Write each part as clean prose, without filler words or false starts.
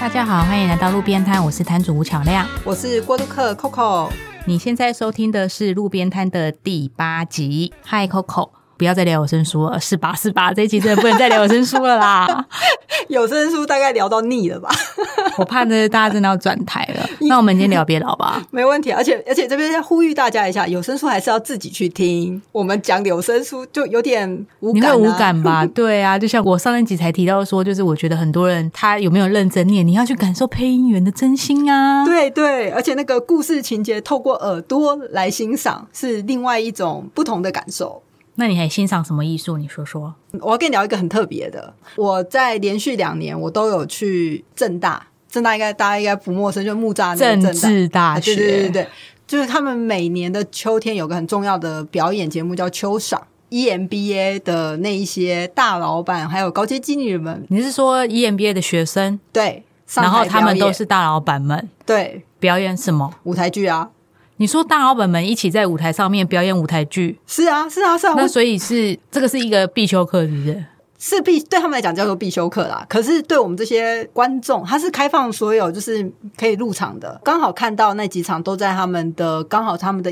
大家好，欢迎来到路边摊，我是摊主吴巧亮，我是过路客 Coco。 你现在收听的是路边摊的第8集。嗨 Coco， 不要再聊有声书了，是吧，这一集真的不能再聊有声书了啦。有声书大概聊到腻了吧。我怕呢大家真的要转台了。那我们今天聊别聊吧。没问题，而且这边要呼吁大家一下，有声书还是要自己去听。我们讲有声书就有点无感、啊、你会无感吧。对啊，就像我上一集才提到说，就是我觉得很多人他有没有认真念，你要去感受配音员的真心啊。对对，而且那个故事情节透过耳朵来欣赏是另外一种不同的感受。那你还欣赏什么艺术？你说说。我要跟你聊一个很特别的。我在连续2年我都有去政大应该大家应该不陌生，就木栅那个政治大学、啊、对，就是他们每年的秋天有个很重要的表演节目叫秋赏， EMBA 的那一些大老板还有高阶经理人们。你是说 EMBA 的学生？对，然后他们都是大老板们。对，表演什么？舞台剧啊。你说大老板们一起在舞台上面表演舞台剧？是啊。那所以是这个是一个必修课是不是？是对他们来讲叫做必修课啦，可是对我们这些观众，它是开放所有就是可以入场的。刚好看到那几场都在他们的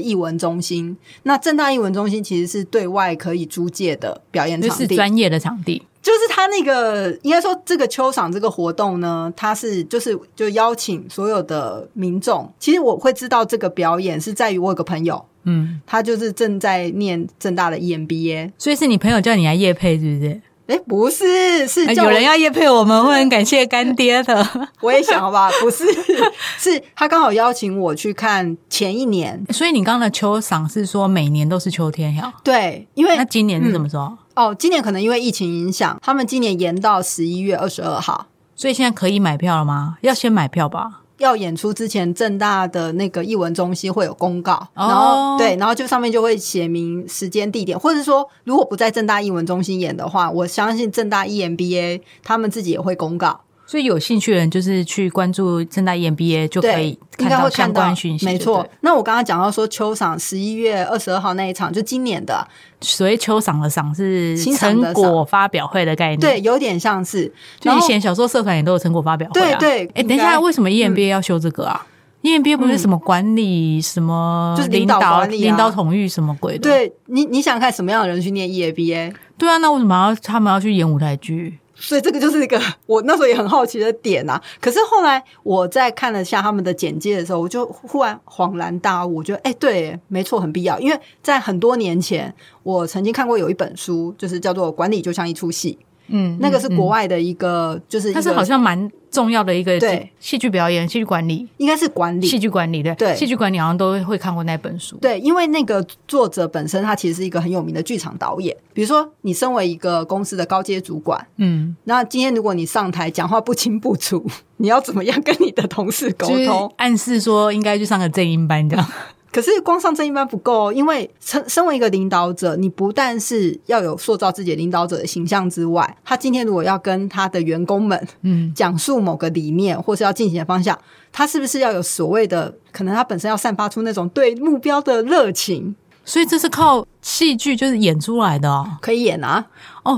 艺文中心。那政大艺文中心其实是对外可以租借的表演场地，就是专业的场地。就是他那个应该说这个秋赏这个活动呢，他是就邀请所有的民众。其实我会知道这个表演是在于我有个朋友，他就是正在念政大的 EMBA。 所以是你朋友叫你来业配是不是？诶不是，是有人要业配我们，会很感谢干爹的。我也想好吧，不是，是他刚好邀请我去看前一年。所以你刚刚的秋赏是说每年都是秋天呀？对，因为那今年是怎么说？今年可能因为疫情影响，他们今年延到11月22号。所以现在可以买票了吗？要先买票吧。要演出之前，政大的那个艺文中心会有公告，然后就上面就会写明时间地点，或者说如果不在政大艺文中心演的话，我相信政大 EMBA 他们自己也会公告。所以有兴趣的人就是去关注政大 EMBA 就可以看到相关讯息。没错。那我刚刚讲到说秋赏11月22号那一场就今年的，所谓秋赏的赏是成果发表会的概念。对，有点像是就以前小时候社团也都有成果发表会、啊、对对。诶等一下，为什么 EMBA 要修这个啊？EMBA 不是什么管理、什么就是领导管理、领导统御什么鬼的。对，你想看什么样的人去念 EMBA？ 对啊，那为什么他们要去演舞台剧？所以这个就是一个我那时候也很好奇的点啊。可是后来我在看了下他们的简介的时候，我就忽然恍然大悟，我觉得对耶，没错，很必要。因为在很多年前我曾经看过有一本书，就是叫做《管理就像一出戏》。那个是国外的一个、就是一个，它是好像蛮重要的一个戏剧表演，戏剧管理应该是管理戏剧管理的。对，戏剧管理好像都会看过那本书。对，因为那个作者本身他其实是一个很有名的剧场导演。比如说你身为一个公司的高阶主管，那今天如果你上台讲话不清不楚，你要怎么样跟你的同事沟通？就是暗示说应该去上个正音班这样。可是光上正音班不够，因为身为一个领导者，你不但是要有塑造自己的领导者的形象之外，他今天如果要跟他的员工们讲述某个理念或是要进行的方向，他是不是要有所谓的可能他本身要散发出那种对目标的热情？所以这是靠戏剧就是演出来的哦。可以演啊。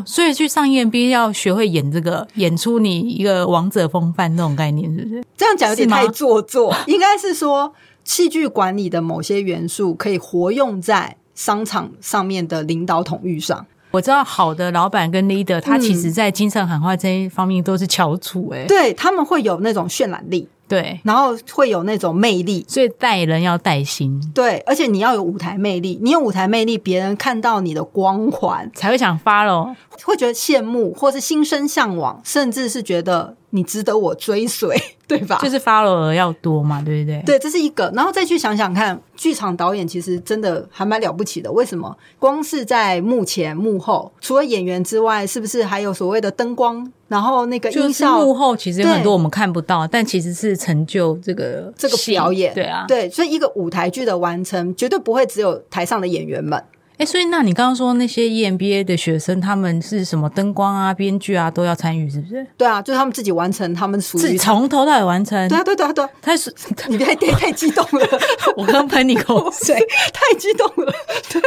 所以去上 EMBA 要学会演这个，演出你一个王者风范那种概念是不是？这样讲有点太做作。应该是说戏剧管理的某些元素可以活用在商场上面的领导统御上。我知道好的老板跟 leader 他其实在精神喊话这一方面都是翘楚耶。对，他们会有那种渲染力。对，然后会有那种魅力，所以带人要带心。对，而且你要有舞台魅力，你有舞台魅力，别人看到你的光环才会想follow，会觉得羡慕或是心生向往，甚至是觉得你值得我追随，对吧？就是follower要多嘛，对不对？对，这是一个。然后再去想想看，剧场导演其实真的还蛮了不起的。为什么？光是在幕前幕后，除了演员之外，是不是还有所谓的灯光，然后那个音效？就是幕后其实有很多我们看不到，但其实是成就这个表演。对啊，对，所以一个舞台剧的完成，绝对不会只有台上的演员们。所以那你刚刚说那些 EMBA 的学生，他们是什么灯光啊、编剧啊都要参与是不是？对啊，就是他们自己完成，他们属于自己从头到尾完成。对啊。你太激动了。我刚喷你口水。太激动了。对，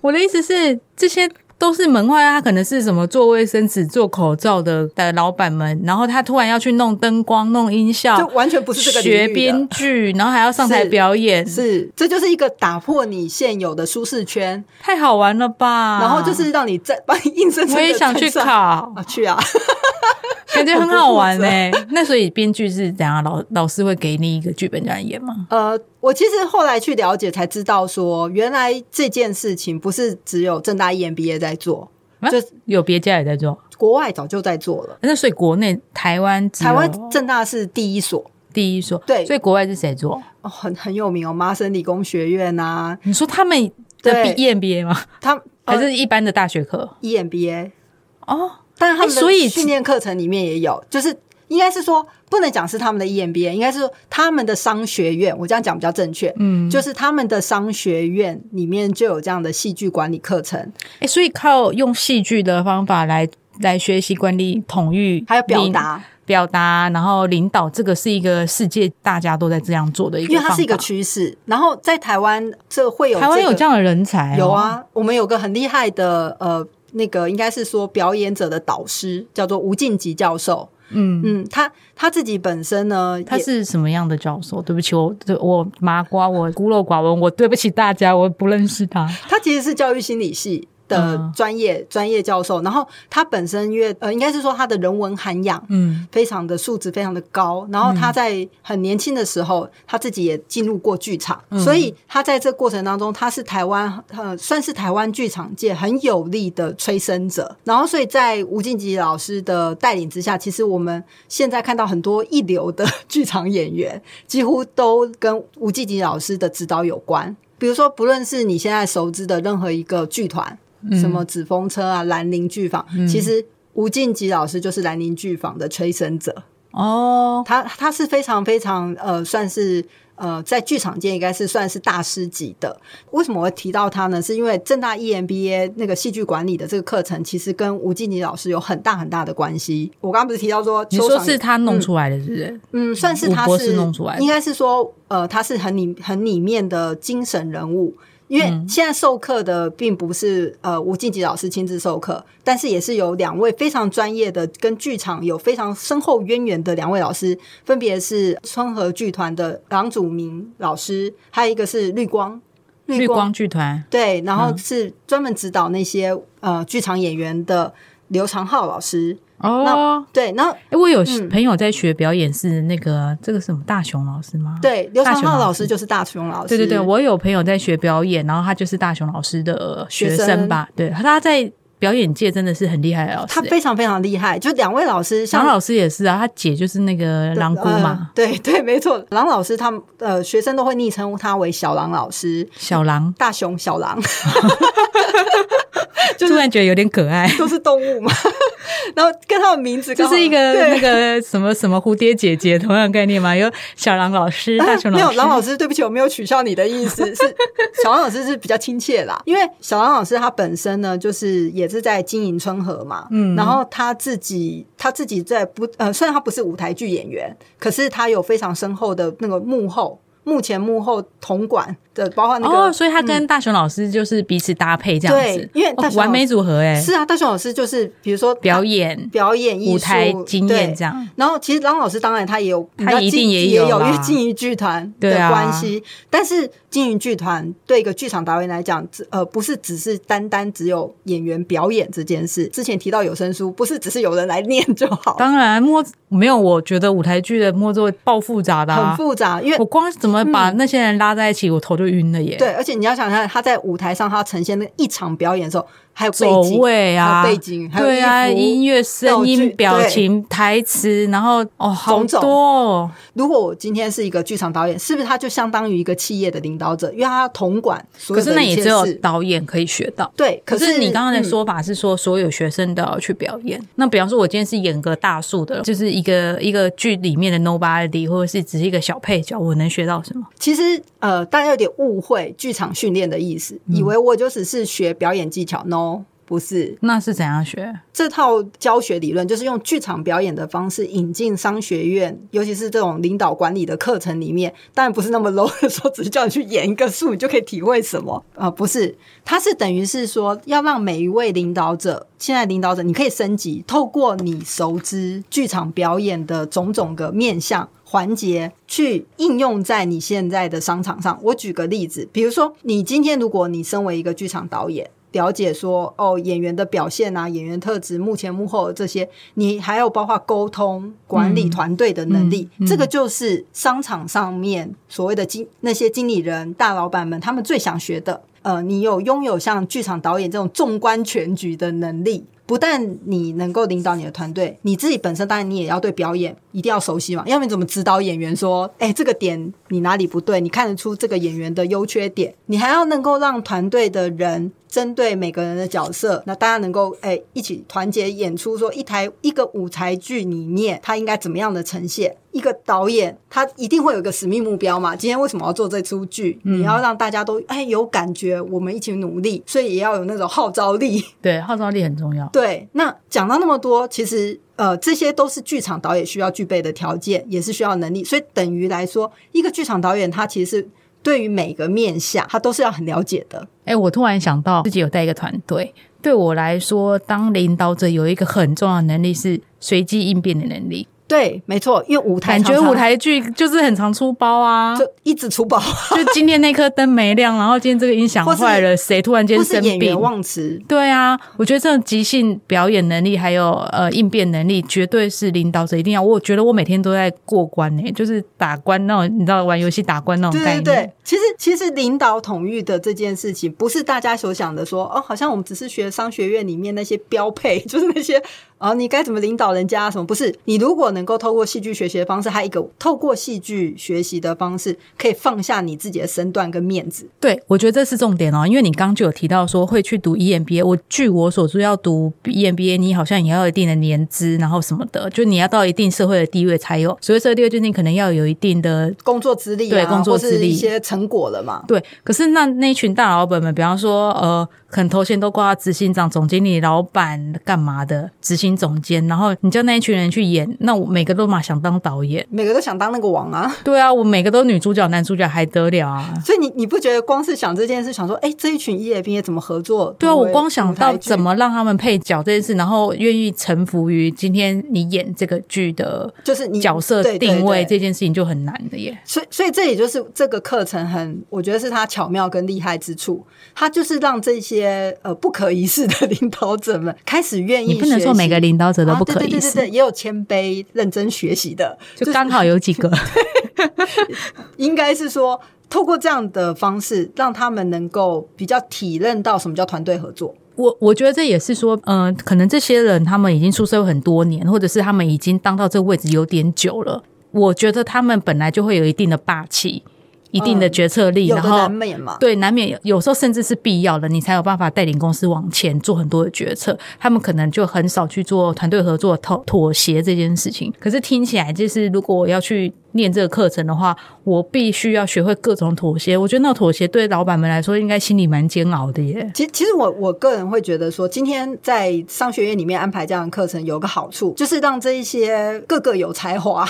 我的意思是这些都是门外，他可能是什么做卫生纸做口罩的老板们，然后他突然要去弄灯光弄音效，就完全不是这个领域的，学编剧，然后还要上台表演， 是这就是一个打破你现有的舒适圈，太好玩了吧，然后就是让你再把你硬生生的，我也想去考去啊感觉很好玩欸那所以编剧是怎样，老师会给你一个剧本让你演吗？我其实后来去了解才知道说，原来这件事情不是只有政大EMBA 在做，就有别家也在做，国外早就在做了。那所以国内台湾政大是第一所，对，所以国外是谁做？哦，很有名哦，麻省理工学院啊。你说他们的 EMBA 吗？他还是一般的大学课 EMBA 哦，但他们的训练课程里面也有，就是应该是说不能讲是他们的 EMBA， 应该是说他们的商学院，我这样讲比较正确，嗯，就是他们的商学院里面就有这样的戏剧管理课程，欸，所以靠用戏剧的方法来学习管理统御还有表达，然后领导，这个是一个世界大家都在这样做的一个方法，因为它是一个趋势。然后在台湾这会有，台湾有这样的人才，有啊，我们有个很厉害的那个应该是说表演者的导师叫做吴敬吉教授，嗯嗯，他自己本身呢，他是什么样的教授？对不起，我麻瓜，我孤陋寡闻，我对不起大家，我不认识他。他其实是教育心理系的专业教授，然后他本身应该是说他的人文涵养，嗯，非常的素质非常的高。然后他在很年轻的时候，他自己也进入过剧场，所以他在这过程当中，他是台湾算是台湾剧场界很有力的催生者。然后所以在吴敬吉老师的带领之下，其实我们现在看到很多一流的剧场演员，几乎都跟吴敬吉老师的指导有关。比如说，不论是你现在熟知的任何一个剧团，什么纸风车啊，兰陵剧坊，其实吴敬吉老师就是兰陵剧坊的催生者哦。他是非常非常算是在剧场界应该是算是大师级的。为什么我会提到他呢？是因为政大 EMBA 那个戏剧管理的这个课程，其实跟吴敬吉老师有很大很大的关系。我刚刚不是提到说，你说是他弄出来的，是不是？嗯，算是他是弄出来的，应该是说他是很里面的精神人物。因为现在授课的并不是吴敬吉老师亲自授课，但是也是有两位非常专业的跟剧场有非常深厚渊源的两位老师，分别是春和剧团的郎祖明老师，还有一个是绿光剧团，对，然后是专门指导那些剧场演员的刘长浩老师。哦，对，那我有朋友在学表演是那个这个什么大雄老师吗？对，刘长浩老师就是大雄老师。对对对，我有朋友在学表演，然后他就是大雄老师的学生吧？对，他在表演界真的是很厉害的老师，他非常非常厉害。就两位老师，郎老师也是啊，他姐就是那个郎姑嘛。对对，没错，郎老师他学生都会昵称他为小郎老师，小郎大雄小郎。就是、突然觉得有点可爱，都是动物嘛然后跟他们名字就是一个那个什么什么蝴蝶姐姐同样的概念嘛，有小郎老师、大雄老师。没有郎老师，对不起，我没有取笑你的意思是小郎老师是比较亲切啦，因为小郎老师他本身呢就是也是在经营春和嘛，嗯，然后他自己在虽然他不是舞台剧演员，可是他有非常深厚的那个幕后统管的，包括那个，所以他跟大雄老师就是彼此搭配这样子，对，因为大雄完美组合哎，是啊，大雄老师就是比如说表演艺术舞台经验这样，然后其实郎老师当然他也有，他一定也有因为经营剧团的关系，但是经营剧团对一个剧场导演来讲，不是只是单单只有演员表演这件事。之前提到有声书，不是只是有人来念就好，当然没有，我觉得舞台剧的默作爆复杂的，很复杂，因为我光怎么把那些人拉在一起，我头就晕了耶。对，而且你要想看他在舞台上，他呈现那一场表演的时候，还有走位啊，还有背景，还有对啊，音乐、声音、表情、台词，然后好多。如果我今天是一个剧场导演，是不是他就相当于一个企业的领导者？因为他统管所有的一切事。可是那也只有导演可以学到。对，可是你刚刚的说法是说，所有学生都要去表演。那比方说，我今天是演个大树的，就是一个剧里面的 nobody， 或者是只是一个小配角，我能学到。其实大家有点误会剧场训练的意思，以为我就只是学表演技巧 no 不是。那是怎样学？这套教学理论就是用剧场表演的方式引进商学院，尤其是这种领导管理的课程里面。当然不是那么 low 的时候只是叫你去演一个数你就可以体会什么不是，它是等于是说要让每一位领导者，现在领导者你可以升级，透过你熟知剧场表演的种种个面向环节去应用在你现在的商场上。我举个例子，比如说你今天如果你身为一个剧场导演，了解说演员的表现啊，演员特质，幕前幕后这些，你还有包括沟通管理团队的能力，这个就是商场上面所谓的那些经理人大老板们他们最想学的。你有拥有像剧场导演这种纵观全局的能力，不但你能够领导你的团队，你自己本身当然你也要对表演一定要熟悉嘛，要不然你怎么指导演员说这个点你哪里不对，你看得出这个演员的优缺点。你还要能够让团队的人针对每个人的角色，那大家能够一起团结演出，说一个舞台剧里面它应该怎么样的呈现。一个导演他一定会有一个使命目标嘛，今天为什么要做这出剧，你要让大家都有感觉，我们一起努力，所以也要有那种号召力。对，号召力很重要。对，那讲到那么多，其实这些都是剧场导演需要具备的条件，也是需要能力。所以等于来说，一个剧场导演他其实是对于每个面向他都是要很了解的。我突然想到自己有带一个团队，对我来说当领导者有一个很重要的能力是随机应变的能力。对，没错，因为舞台感觉舞台剧就是很常出包啊，就一直出包、啊、就今天那颗灯没亮，然后今天这个音响坏了，谁突然间生病，或是演员忘词。对啊，我觉得这种即兴表演能力还有应变能力绝对是领导者一定要。我觉得我每天都在过关就是打关那种，你知道玩游戏打关那种概念。对对对，其实领导统御的这件事情不是大家所想的说好像我们只是学商学院里面那些标配，就是那些你该怎么领导人家什么，不是。你如果能够透过戏剧学习的方式，还有一个透过戏剧学习的方式可以放下你自己的身段跟面子。对，我觉得这是重点因为你刚就有提到说会去读 EMBA， 据我所知要读 EMBA 你好像也要有一定的年资，然后什么的，就你要到一定社会的地位才有，所以社会地位就是你可能要有一定的工作资历、啊、对，工作资历或是一些成果了嘛。对，可是那一群大老板们，比方说可能头衔都挂到执行长、总经理、老板干嘛的，执行总监，然后你叫那一群人去演，那我每个都嘛想当导演，每个都想当那个王啊。对啊，我每个都女主角男主角还得了啊。所以你不觉得光是想这件事，想说这一群EMBA怎么合作。对啊，我光想到怎么让他们配角这件事，然后愿意臣服于今天你演这个剧的就是你角色定位，对对对，这件事情就很难的耶。所以这也就是这个课程很，我觉得是它巧妙跟厉害之处，它就是让这些不可一世的领导者们开始愿意学习。你不能说每个领导者都不可一世、啊、对对对对，也有谦卑认真学习的，就刚好有几个应该是说透过这样的方式让他们能够比较体认到什么叫团队合作。我觉得这也是说可能这些人他们已经出社会很多年，或者是他们已经当到这个位置有点久了，我觉得他们本来就会有一定的霸气，一定的决策力，然后有的难免嘛。对，难免有时候甚至是必要的，你才有办法带领公司往前做很多的决策。他们可能就很少去做团队合作妥协这件事情。可是听起来就是如果我要去念这个课程的话，我必须要学会各种妥协。我觉得那妥协对老板们来说应该心里蛮煎熬的耶。其实我个人会觉得说，今天在商学院里面安排这样的课程有个好处，就是让这一些各个有才华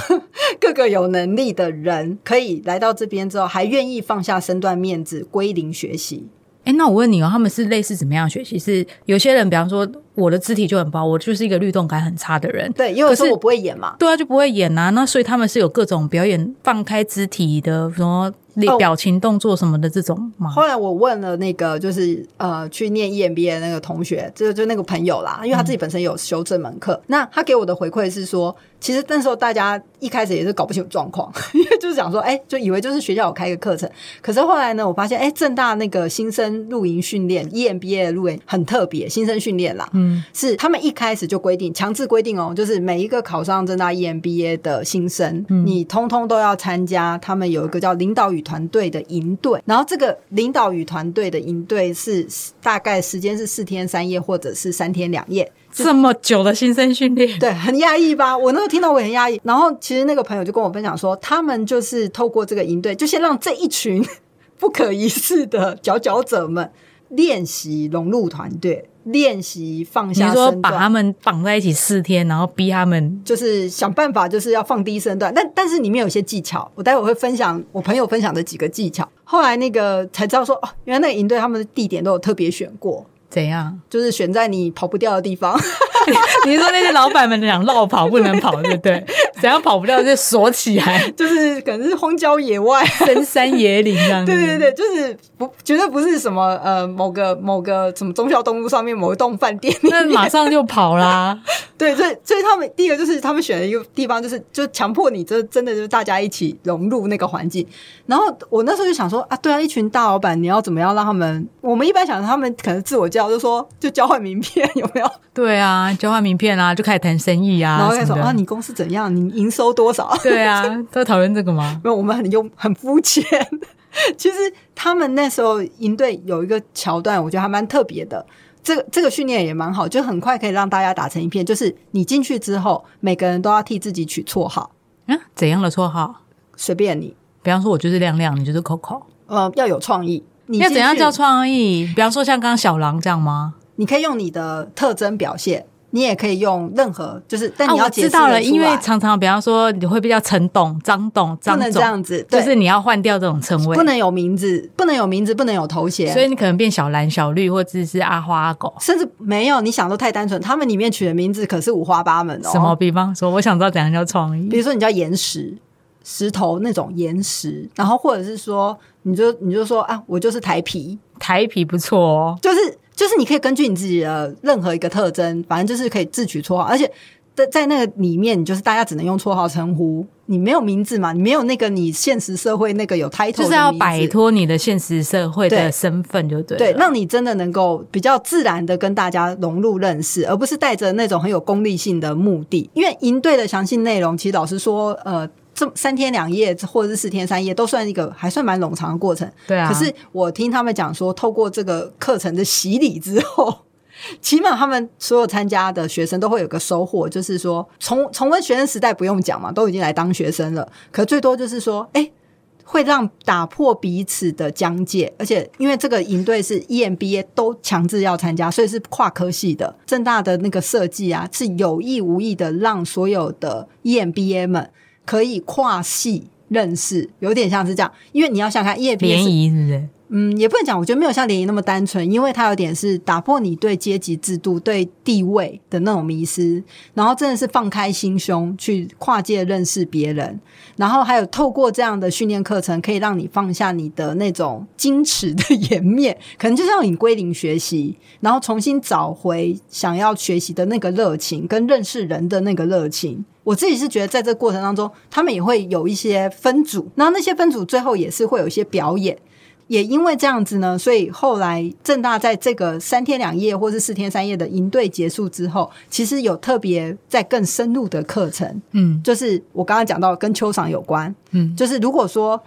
各个有能力的人可以来到这边之后还愿意放下身段面子归零学习。那我问你他们是类似怎么样的学习？是有些人比方说我的肢体就很薄，我就是一个律动感很差的人。对，因为有时候我不会演嘛。对啊，就不会演啊。那所以他们是有各种表演放开肢体的什么表情动作什么的这种吗？后来我问了那个就是去念 EMBA 的那个同学，就那个朋友啦，因为他自己本身有修这门课，那他给我的回馈是说，其实那时候大家一开始也是搞不清楚状况，因为就是想说就以为就是学校有开一个课程。可是后来呢我发现政大那个新生露营训练 EMBA 的露营很特别，新生训练啦是他们一开始就规定，强制规定哦，就是每一个考上政大 EMBA 的新生你通通都要参加他们有一个叫领导与团队的营队。然后这个领导与团队的营队是大概时间是4天3夜或者是3天2夜，这么久的新生训练。对，很压抑吧？我那时候听到我也很压抑。然后其实那个朋友就跟我分享说，他们就是透过这个营队就先让这一群不可一世的佼佼者们练习融入团队，练习放下身段。你说把他们绑在一起4天，然后逼他们就是想办法就是要放低身段，但是里面有些技巧，我待会会分享我朋友分享的几个技巧。后来那个才知道说哦，原来那个营队他们的地点都有特别选过。怎样？就是选在你跑不掉的地方。你是说那些老板们想绕跑不能跑对不对？怎样跑不掉就锁起来，就是可能是荒郊野外深山野岭这样子。对对对，就是不绝对不是什么某个什么忠孝东路上面某一栋饭店，那马上就跑啦。对，所以他们第一个就是他们选了一个地方，就强迫你这真的就是大家一起融入那个环境。然后我那时候就想说啊，对啊，一群大老板你要怎么样让他们，我们一般想他们可能自我教就说就交换名片有没有？对啊，交换名片啊，就开始谈生意啊，然后开始说啊，你公司怎样，你营收多少？对啊，都讨论这个吗？没有，我们很肤浅。其实他们那时候营队有一个桥段，我觉得还蛮特别的。这个训练也蛮好，就很快可以让大家打成一片。就是你进去之后，每个人都要替自己取绰号。嗯，怎样的绰号？随便你。比方说，我就是亮亮，你就是 Coco。要有创意。你要怎样叫创意？比方说，像刚刚小狼这样吗？你可以用你的特征表现。你也可以用任何，就是但你要解释得出来。啊，我知道了，因为常常比方说你会被叫陈董、张董、张总，不能这样子，就是你要换掉这种称谓，不能有名字，不能有名字，不能有头衔，所以你可能变小蓝、小绿，或者是阿花、阿狗，甚至没有。你想都太单纯，他们里面取的名字可是五花八门哦。什么？比方说，我想知道怎样叫创意，比如说你叫岩石、石头那种岩石，然后或者是说，你就说啊，我就是台皮，台皮不错哦，就是你可以根据你自己的任何一个特征，反正就是可以自取绰号，而且在那个里面，你就是大家只能用绰号称呼，你没有名字嘛，你没有那个你现实社会那个有 title 的名字，就是要摆脱你的现实社会的身份就对了，对，让你真的能够比较自然的跟大家融入认识，而不是带着那种很有功利性的目的。因为营队的详细内容，其实老实说，这3天2夜或者是4天3夜都算一个还算蛮冗长的过程。对啊。可是我听他们讲说，透过这个课程的洗礼之后，起码他们所有参加的学生都会有个收获，就是说重温学生时代不用讲嘛，都已经来当学生了。可最多就是说，哎，会让打破彼此的疆界，而且因为这个营队是 EMBA 都强制要参加，所以是跨科系的。政大的那个设计啊，是有意无意的让所有的 EMBA 们可以跨系认识，有点像是这样。因为你要想看EMBA联谊是不是？嗯，也不能讲，我觉得没有像联谊那么单纯，因为它有点是打破你对阶级制度、对地位的那种迷思，然后真的是放开心胸去跨界认识别人，然后还有透过这样的训练课程，可以让你放下你的那种矜持的颜面，可能就是让你归零学习，然后重新找回想要学习的那个热情跟认识人的那个热情。我自己是觉得在这过程当中，他们也会有一些分组，然后那些分组最后也是会有一些表演。也因为这样子呢，所以后来政大在这个3天2夜或是4天3夜的营队结束之后，其实有特别在更深入的课程。嗯，就是我刚刚讲到跟秋赏有关。嗯，就是如果说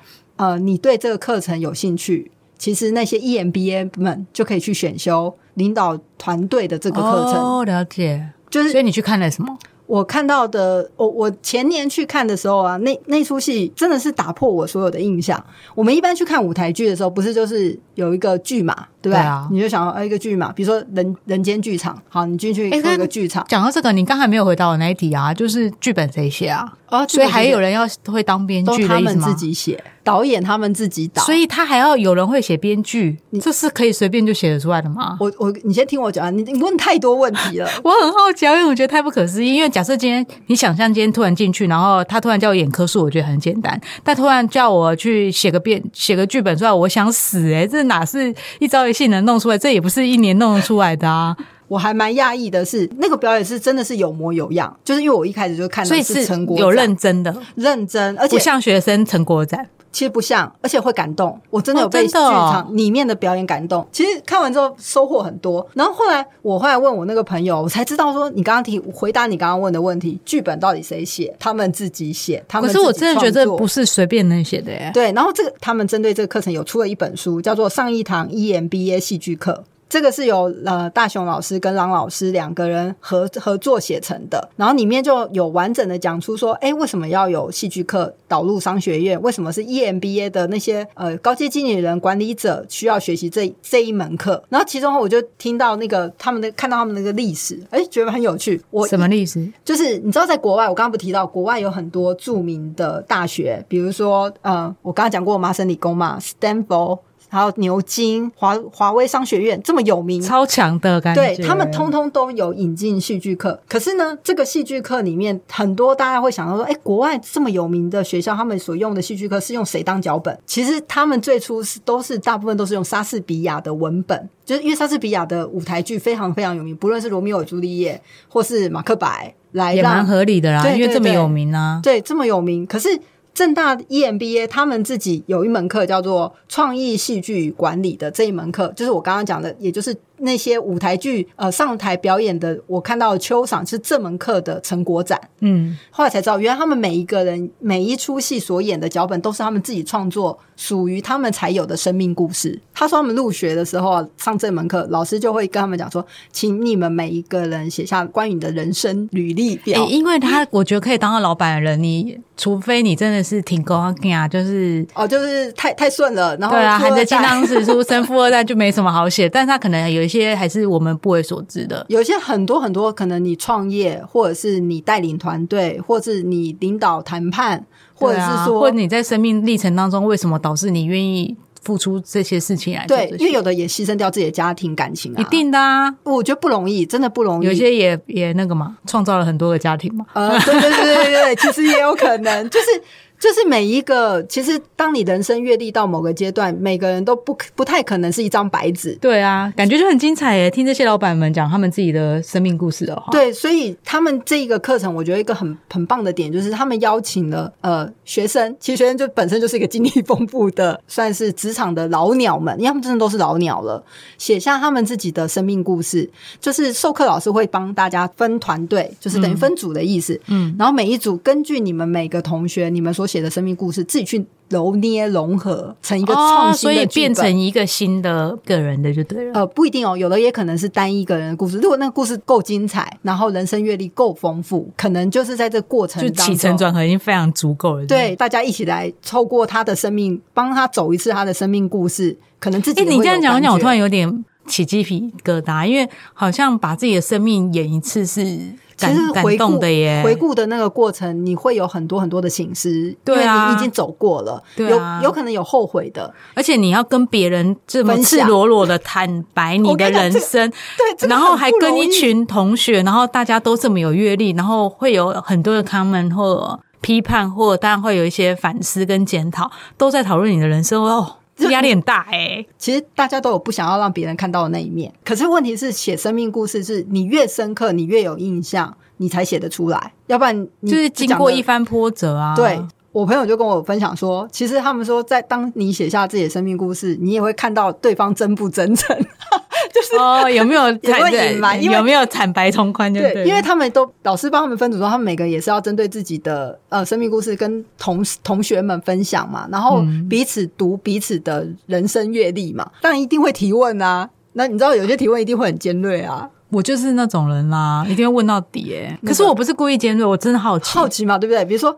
你对这个课程有兴趣，其实那些 EMBA 们就可以去选修领导团队的这个课程。哦，了解。就是所以你去看了什么？我看到的，我前年去看的时候啊，那出戏真的是打破我所有的印象。我们一般去看舞台剧的时候，不是就是有一个剧码，对不对？啊，你就想要一个剧码，比如说人间剧场，好，你进去一个剧场。讲到这个，你刚才没有回答我那一题啊，就是剧本谁写啊？哦，所以还有人要会当编剧的意思吗？都他们自己写，导演他们自己导，所以他还要有人会写编剧，这是可以随便就写得出来的吗？你先听我讲啊，你问太多问题了，我很好奇啊，因为我觉得太不可思议。因为假设今天你想象今天突然进去，然后他突然叫我演科数，我觉得很简单，但突然叫我去写个剧本出来，我想死欸，这哪是一朝一夕能弄出来，这也不是一年弄出来的啊。我还蛮讶异的是，那个表演是真的是有模有样，就是因为我一开始就看到是成果展，所以是有认真，而且不像学生成果展，其实不像，而且会感动。我真的有被剧场里面的表演感动。其实看完之后收获很多。然后后来问我那个朋友，我才知道说，你刚刚回答你刚刚问的问题，剧本到底谁写？他们自己写，他们自己创作。可是我真的觉得这不是随便能写的耶。对，然后他们针对这个课程有出了一本书，叫做《上一堂EMBA戏剧课》。这个是由大雄老师跟郎老师两个人合作写成的，然后里面就有完整的讲出说为什么要有戏剧课导入商学院，为什么是 EMBA 的那些高阶经理人管理者需要学习这一门课。然后其中我就听到那个他们的看到他们那个历史，觉得很有趣。什么历史？就是你知道在国外，我刚刚不提到国外有很多著名的大学，比如说我刚刚讲过麻省理工嘛， Stanford，还有牛津、华威商学院，这么有名超强的感觉，对，他们通通都有引进戏剧课。可是呢，这个戏剧课里面很多大家会想到说国外这么有名的学校，他们所用的戏剧课是用谁当脚本？其实他们最初大部分都是用莎士比亚的文本，就是因为莎士比亚的舞台剧非常非常有名，不论是罗密欧与朱丽叶或是马克白，也蛮合理的啦，因为这么有名啊，对，这么有名。可是政大 EMBA 他们自己有一门课叫做创意戏剧与管理的，这一门课就是我刚刚讲的，也就是那些舞台剧上台表演的，我看到的秋赏是这门课的成果展。后来才知道原来他们每一个人每一出戏所演的脚本都是他们自己创作，属于他们才有的生命故事。他说他们入学的时候上这门课，老师就会跟他们讲说，请你们每一个人写下关于你的人生履历表。因为我觉得可以当到老板的人，你除非你真的是挺高啊，就是太顺了，然后对啊，含着金汤匙出生，富二代就没什么好写。但是他可能有一些还是我们不为所知的，有些很多很多，可能你创业，或者是你带领团队，或者是你领导谈判，或者是说，或者你在生命历程当中为什么导致你愿意付出这些事情来做。对，因为有的也牺牲掉自己的家庭感情啊，一定的啊，我觉得不容易，真的不容易。有些也那个嘛，创造了很多个家庭嘛。对对对对对，其实也有可能，就是每一个，其实当你人生阅历到某个阶段，每个人都不太可能是一张白纸。对啊，感觉就很精彩耶，听这些老板们讲他们自己的生命故事的话。对，所以他们这一个课程我觉得一个很棒的点就是他们邀请了学生，其实学生就本身就是一个经历丰富的，算是职场的老鸟们，因为他们真的都是老鸟了，写下他们自己的生命故事。就是授课老师会帮大家分团队，就是等于分组的意思。然后每一组根据你们每个同学你们所写的生命故事，自己去揉捏融合成一个创新的剧本，所以变成一个新的个人的就对了。不一定哦，有的也可能是单一个人的故事。如果那个故事够精彩，然后人生阅历够丰富，可能就是在这过程当中就起承转合已经非常足够了。对，大家一起来透过他的生命，帮他走一次他的生命故事，可能自己也会有感觉。你这样讲我突然有点起鸡皮疙瘩，因为好像把自己的生命演一次是感动的耶。回顾的那个过程你会有很多很多的省思。对啊，因为你已经走过了。对啊，有可能有后悔的，而且你要跟别人这么赤裸裸的坦白你的人生，对，然后还跟一群同学，然后大家都这么有阅历，然后会有很多的 comment 或批判，或当然会有一些反思跟检讨，都在讨论你的人生。压力很大欸。其实大家都有不想要让别人看到的那一面，可是问题是写生命故事是你越深刻你越有印象你才写得出来，要不然你就是经过一番波折啊。对，我朋友就跟我分享说，其实他们说在当你写下自己的生命故事，你也会看到对方真不真诚就是有没有隐瞒，有没有坦白从宽，就对，因为他们都老师帮他们分组说，他们每个也是要针对自己的生命故事跟同学们分享嘛，然后彼此读彼此的人生阅历嘛，当然一定会提问啊。那你知道有些提问一定会很尖锐啊，我就是那种人啦，一定会问到底欸。可是我不是故意尖锐，我真的好奇嘛，对不对？比如说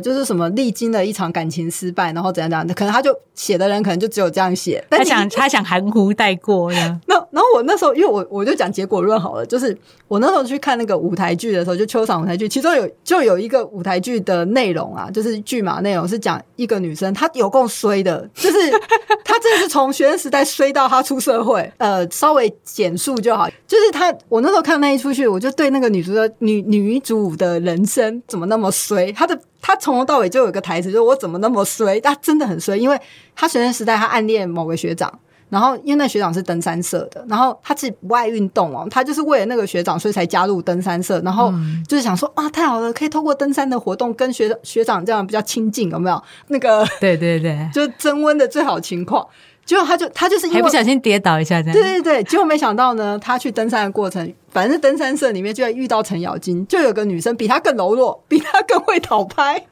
就是什么历经了一场感情失败，然后怎样怎样，可能他就写的人可能就只有这样写，但他想含糊带过呢。然后我那时候因为我就讲结果论好了，就是我那时候去看那个舞台剧的时候，就秋赏舞台剧，其中有一个舞台剧的内容啊，就是剧嘛，内容是讲一个女生，她有够衰的，就是她真的是从学生时代衰到她出社会。稍微简述就好，就是我那时候看那一出去，我就对那个女主的人生怎么那么衰，她从头到尾就有一个台词，就是我怎么那么衰，她真的很衰。因为她学生时代她暗恋某个学长，然后因为那学长是登山社的，然后她自己不爱运动哦，她就是为了那个学长所以才加入登山社，然后就是想说啊，太好了，可以透过登山的活动跟学长这样比较亲近，有没有？那个对对对，就是增温的最好情况。结果他就是因为还不小心跌倒一下，这样。对对对，结果没想到呢，他去登山的过程，反正登山社里面居然遇到程咬金，就有个女生比他更柔弱，比他更会讨拍。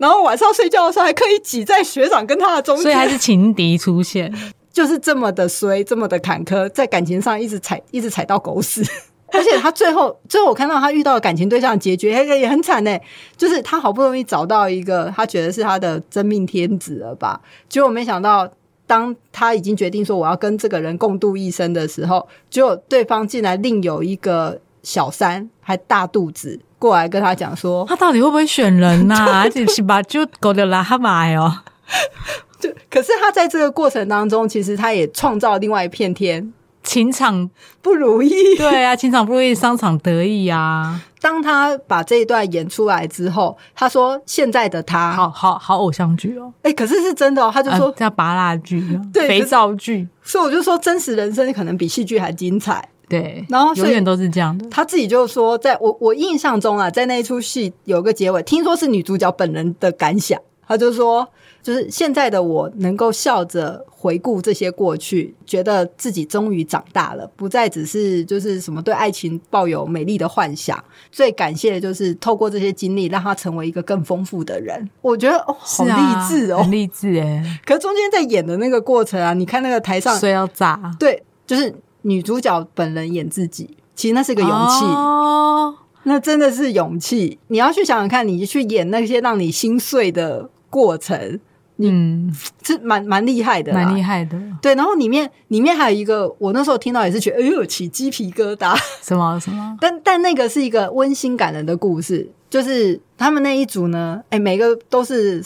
然后晚上睡觉的时候还可以挤在学长跟他的中间，所以还是情敌出现。就是这么的衰，这么的坎坷，在感情上一直踩到狗屎。而且他最后我看到他遇到的感情对象的结局也很惨耶，就是他好不容易找到一个他觉得是他的真命天子了吧，结果没想到当他已经决定说我要跟这个人共度一生的时候，结果对方竟然另有一个小三还大肚子过来跟他讲说他到底会不会选人啊就是把就狗的拉哈买哦。可是他在这个过程当中其实他也创造另外一片天，情场不如意。对啊，情场不如意商场得意啊。当他把这一段演出来之后，他说现在的他好偶像剧哦。欸，可是是真的哦，他就说叫芭乐剧对肥皂剧，所以我就说真实人生可能比戏剧还精彩。对，然后永远都是这样的。他自己就说在我印象中啊，在那一出戏有个结尾，听说是女主角本人的感想，他就说就是现在的我能够笑着回顾这些过去，觉得自己终于长大了，不再只是就是什么对爱情抱有美丽的幻想，最感谢的就是透过这些经历让他成为一个更丰富的人。我觉得哦，好励志哦，很励志耶。可是中间在演的那个过程啊，你看那个台上睡要炸，对，就是女主角本人演自己，其实那是个勇气哦，那真的是勇气。你要去想想看，你去演那些让你心碎的过程，嗯，是蛮厉害的啦，蛮厉害的。对，然后里面还有一个，我那时候听到也是觉得哎呦起鸡皮疙瘩，什么什么。但那个是一个温馨感人的故事，就是他们那一组呢，哎，每个都是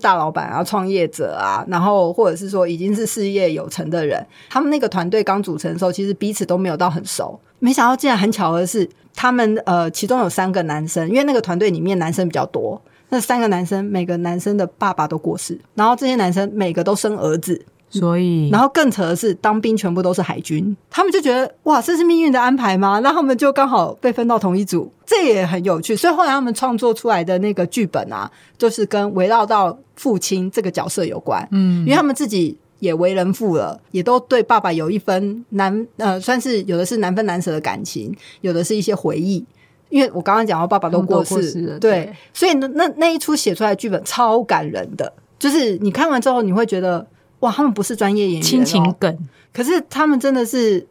大老板啊、创业者啊，然后或者是说已经是事业有成的人。他们那个团队刚组成的时候，其实彼此都没有到很熟，没想到竟然很巧合的是，他们其中有3个男生，因为那个团队里面男生比较多。那3个男生，每个男生的爸爸都过世，然后这些男生每个都生儿子，所以然后更扯的是当兵全部都是海军，他们就觉得哇这是命运的安排吗？那他们就刚好被分到同一组，这也很有趣。所以后来他们创作出来的那个剧本啊，就是跟围绕到父亲这个角色有关，嗯，因为他们自己也为人父了，也都对爸爸有一分算是有的是难分难舍的感情，有的是一些回忆。因为我刚刚讲到爸爸都过世了， 对，所以那一出写出来的剧本超感人的，就是你看完之后你会觉得哇他们不是专业演员，亲情梗，可是他们真的是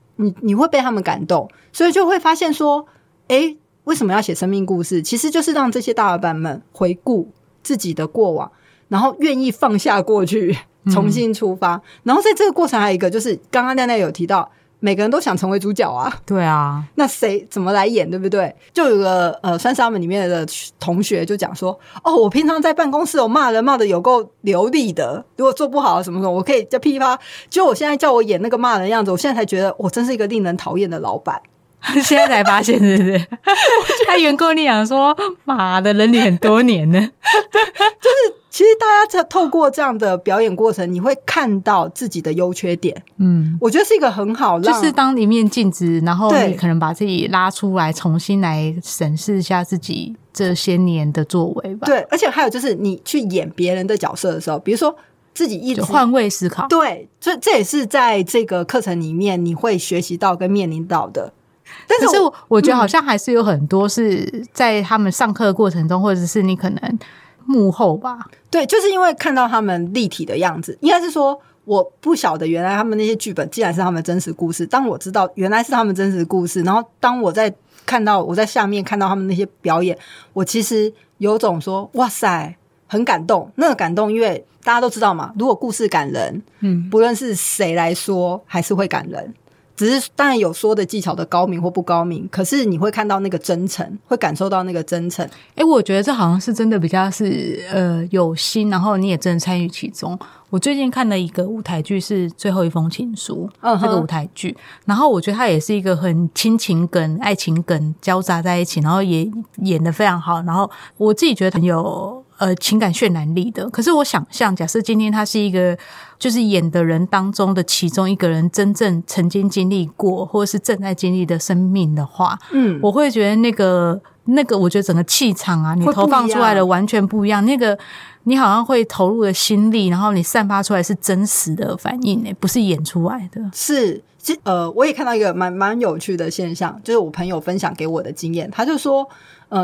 你会被他们感动，所以就会发现说诶为什么要写生命故事，其实就是让这些大老板们回顾自己的过往，然后愿意放下过去重新出发，然后在这个过程还有一个就是刚刚亮亮有提到每个人都想成为主角啊，对啊，那谁怎么来演，对不对？就有个算是他们里面的同学就讲说哦，我平常在办公室我骂人骂的有够流利的，如果做不好什么什么我可以叫噼啪，就我现在叫我演那个骂人的样子，我现在才觉得我真是一个令人讨厌的老板现在才发现是不是他员工你想说妈的人脸很多年呢就是其实大家透过这样的表演过程，你会看到自己的优缺点。嗯，我觉得是一个很好让就是当一面镜子，然后你可能把自己拉出来，重新来审视一下自己这些年的作为吧。对，而且还有就是你去演别人的角色的时候，比如说自己一直换位思考。对，这也是在这个课程里面你会学习到跟面临到的。但是我觉得好像还是有很多是在他们上课的过程中，或者是你可能幕后吧，对，就是因为看到他们立体的样子，应该是说我不晓得原来他们那些剧本竟然是他们真实故事，当我知道原来是他们真实故事，然后当我在看到我在下面看到他们那些表演，我其实有种说哇塞很感动，那个感动因为大家都知道嘛，如果故事感人，嗯，不论是谁来说还是会感人，只是当然有说的技巧的高明或不高明，可是你会看到那个真诚，会感受到那个真诚。欸，我觉得这好像是真的比较是有心，然后你也真的参与其中。我最近看了一个舞台剧是《最后一封情书》，这个舞台剧，然后我觉得它也是一个很亲情梗、爱情梗交杂在一起，然后也演得非常好，然后我自己觉得很有情感渲染力的。可是我想象，假设今天他是一个就是演的人当中的其中一个人真正曾经经历过或者是正在经历的生命的话，嗯，我会觉得那个我觉得整个气场啊，你投放出来的完全不一样，那个你好像会投入的心力，然后你散发出来是真实的反应，不是演出来的。是我也看到一个蛮有趣的现象，就是我朋友分享给我的经验，他就说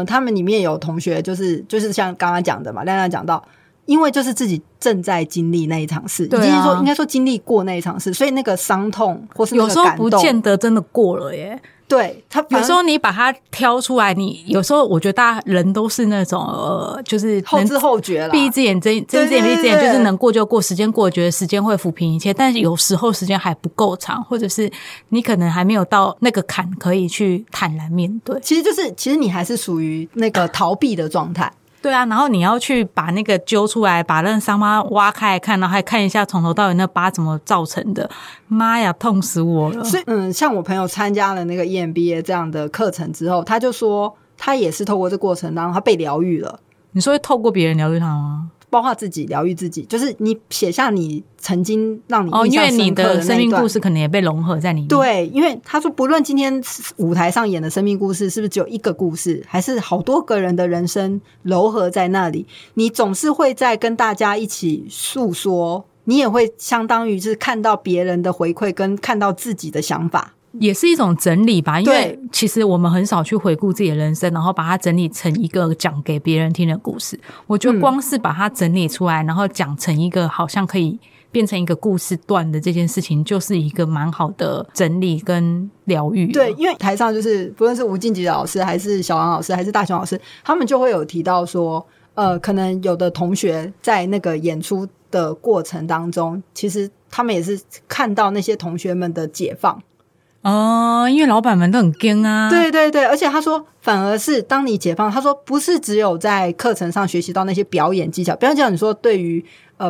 他们里面有同学就是像刚刚讲的嘛，亮亮讲到因为就是自己正在经历那一场事，对啊，已经说应该说经历过那一场事，所以那个伤痛或是那个感动有时候不见得真的过了耶。对，他有时候你把它挑出来，你有时候我觉得大家人都是那种就是后知后觉啦，闭一只眼睁一只眼闭一只眼，就是能过就过，时间过了觉得时间会抚平一切，但是有时候时间还不够长，或者是你可能还没有到那个坎可以去坦然面对，其实就是其实你还是属于那个逃避的状态。对啊，然后你要去把那个揪出来，把那个伤疤挖开来看，然后还看一下从头到尾那疤怎么造成的。妈呀，痛死我了！所以，像我朋友参加了那个 EMBA 这样的课程之后，他就说他也是透过这过程当中他被疗愈了。你说会透过别人疗愈他吗？包括自己疗愈自己，就是你写下你曾经让你印象深刻的那一段，因为你的生命故事可能也被融合在里面。对，因为他说不论今天舞台上演的生命故事是不是只有一个故事，还是好多个人的人生糅合在那里，你总是会在跟大家一起诉说，你也会相当于是看到别人的回馈跟看到自己的想法，也是一种整理吧。因为其实我们很少去回顾自己的人生，然后把它整理成一个讲给别人听的故事。我觉得光是把它整理出来，然后讲成一个好像可以变成一个故事段的这件事情，就是一个蛮好的整理跟疗愈。对，因为台上就是不论是吴静吉老师还是小王老师还是大雄老师，他们就会有提到说可能有的同学在那个演出的过程当中，其实他们也是看到那些同学们的解放哦，因为老板们都很惊啊。对对对，而且他说反而是当你解放，他说不是只有在课程上学习到那些表演技巧，表演技巧你说对于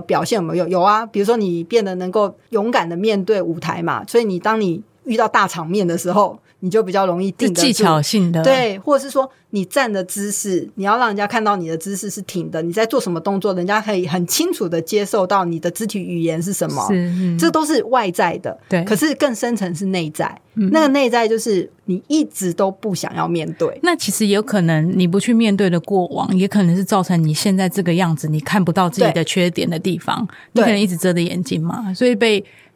表现有没有有啊，比如说你变得能够勇敢的面对舞台嘛，所以你当你遇到大场面的时候你就比较容易定得住，技巧性的。对，或者是说你站的姿势，你要让人家看到你的姿势是挺的，你在做什么动作人家可以很清楚的接受到你的肢体语言是什么，是，这都是外在的。对，可是更深层是内在，那个内在就是你一直都不想要面对，那其实有可能你不去面对的过往，也可能是造成你现在这个样子，你看不到自己的缺点的地方，你可能一直遮着眼睛嘛，所以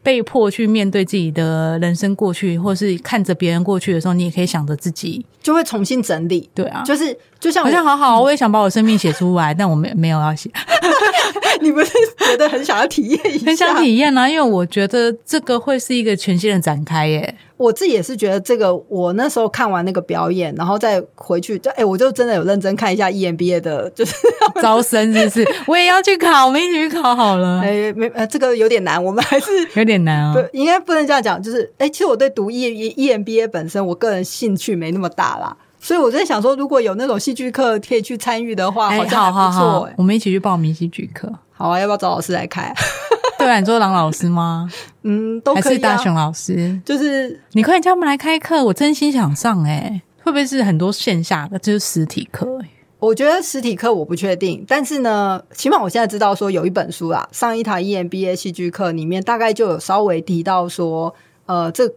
被迫去面对自己的人生过去，或是看着别人过去的时候，你也可以想着自己，就会重新整理。对啊，就是就像我好像好，我也想把我生命写出来，但我没有要写。你不是觉得很想要体验一下？很想体验啊，因为我觉得这个会是一个全新的展开耶。我自己也是觉得这个，我那时候看完那个表演，然后再回去，我就真的有认真看一下 EMBA 的，就是招生是不是？我也要去考，我们一起去考好了。这个有点难，我们还是有点难啊。应该不能这样讲，就是其实我对读 EMBA 本身，我个人兴趣没那么大啦。所以我在想说，如果有那种戏剧课可以去参与的话，好像还不错。好，我们一起去报名戏剧课。好啊，要不要找老师来开啊？对啊，你说郎老师吗？都可以啊。还是大雄老师？就是你快点叫我们来开课，我真心想上会不会是很多线下的，就是实体课我觉得实体课我不确定，但是呢，起码我现在知道说有一本书啦，上一堂 EMBA 戏剧课里面大概就有稍微提到说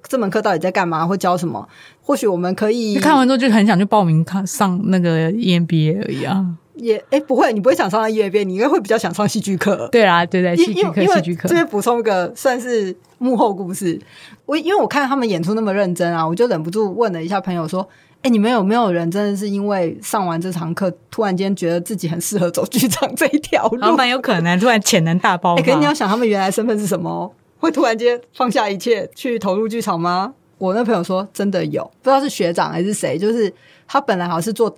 这门课到底在干嘛，会教什么？或许我们可以看完之后就很想去报名上那个 EMBA 而已啊。不会，你不会想上 EMBA， 你应该会比较想上戏剧课。对啦，对对，戏剧课，戏剧课。这边补充一个算是幕后故事。因为我看他们演出那么认真啊，我就忍不住问了一下朋友说：“你们有没有人真的是因为上完这堂课，突然间觉得自己很适合走剧场这一条路？”蛮有可能，突然潜能大爆发。可是你要想，他们原来身份是什么哦？会突然间放下一切去投入剧场吗？我那朋友说真的有，不知道是学长还是谁，就是他本来好像是做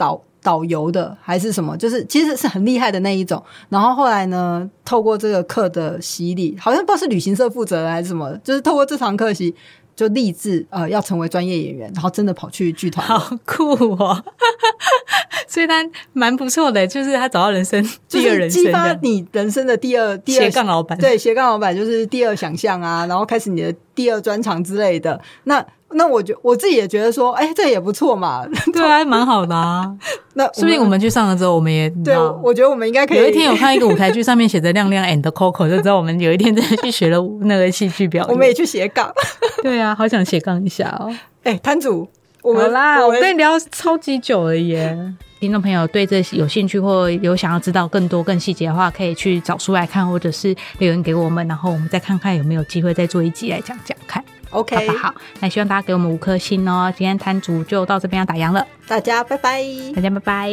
导游的还是什么，就是其实是很厉害的那一种，然后后来呢透过这个课的洗礼，好像不知道是旅行社负责人还是什么，就是透过这堂课洗就立志要成为专业演员，然后真的跑去剧团。好酷哦！所以他蛮不错的，就是他找到人生第二人生，就是激发你人生的第二斜杠老板。对，斜杠老板就是第二想象啊，然后开始你的第二专长之类的。那我自己也觉得说这也不错嘛。对啊，蛮好的啊。那说不定我们去上了之后，我们也对，我觉得我们应该可以有一天有看一个舞台剧上面写着亮亮 and Coco， 就知道我们有一天真的去学了那个戏剧表演。我们也去斜杠。对啊，好想斜杠一下哦。摊主，好啦，我跟你聊超级久了耶。听众朋友对这有兴趣或有想要知道更多更细节的话，可以去找书来看，或者是留言给我们，然后我们再看看有没有机会再做一集来讲讲看。OK， 好，那希望大家给我们5颗星哦。今天摊主就到这边要打烊了，大家拜拜，大家拜拜。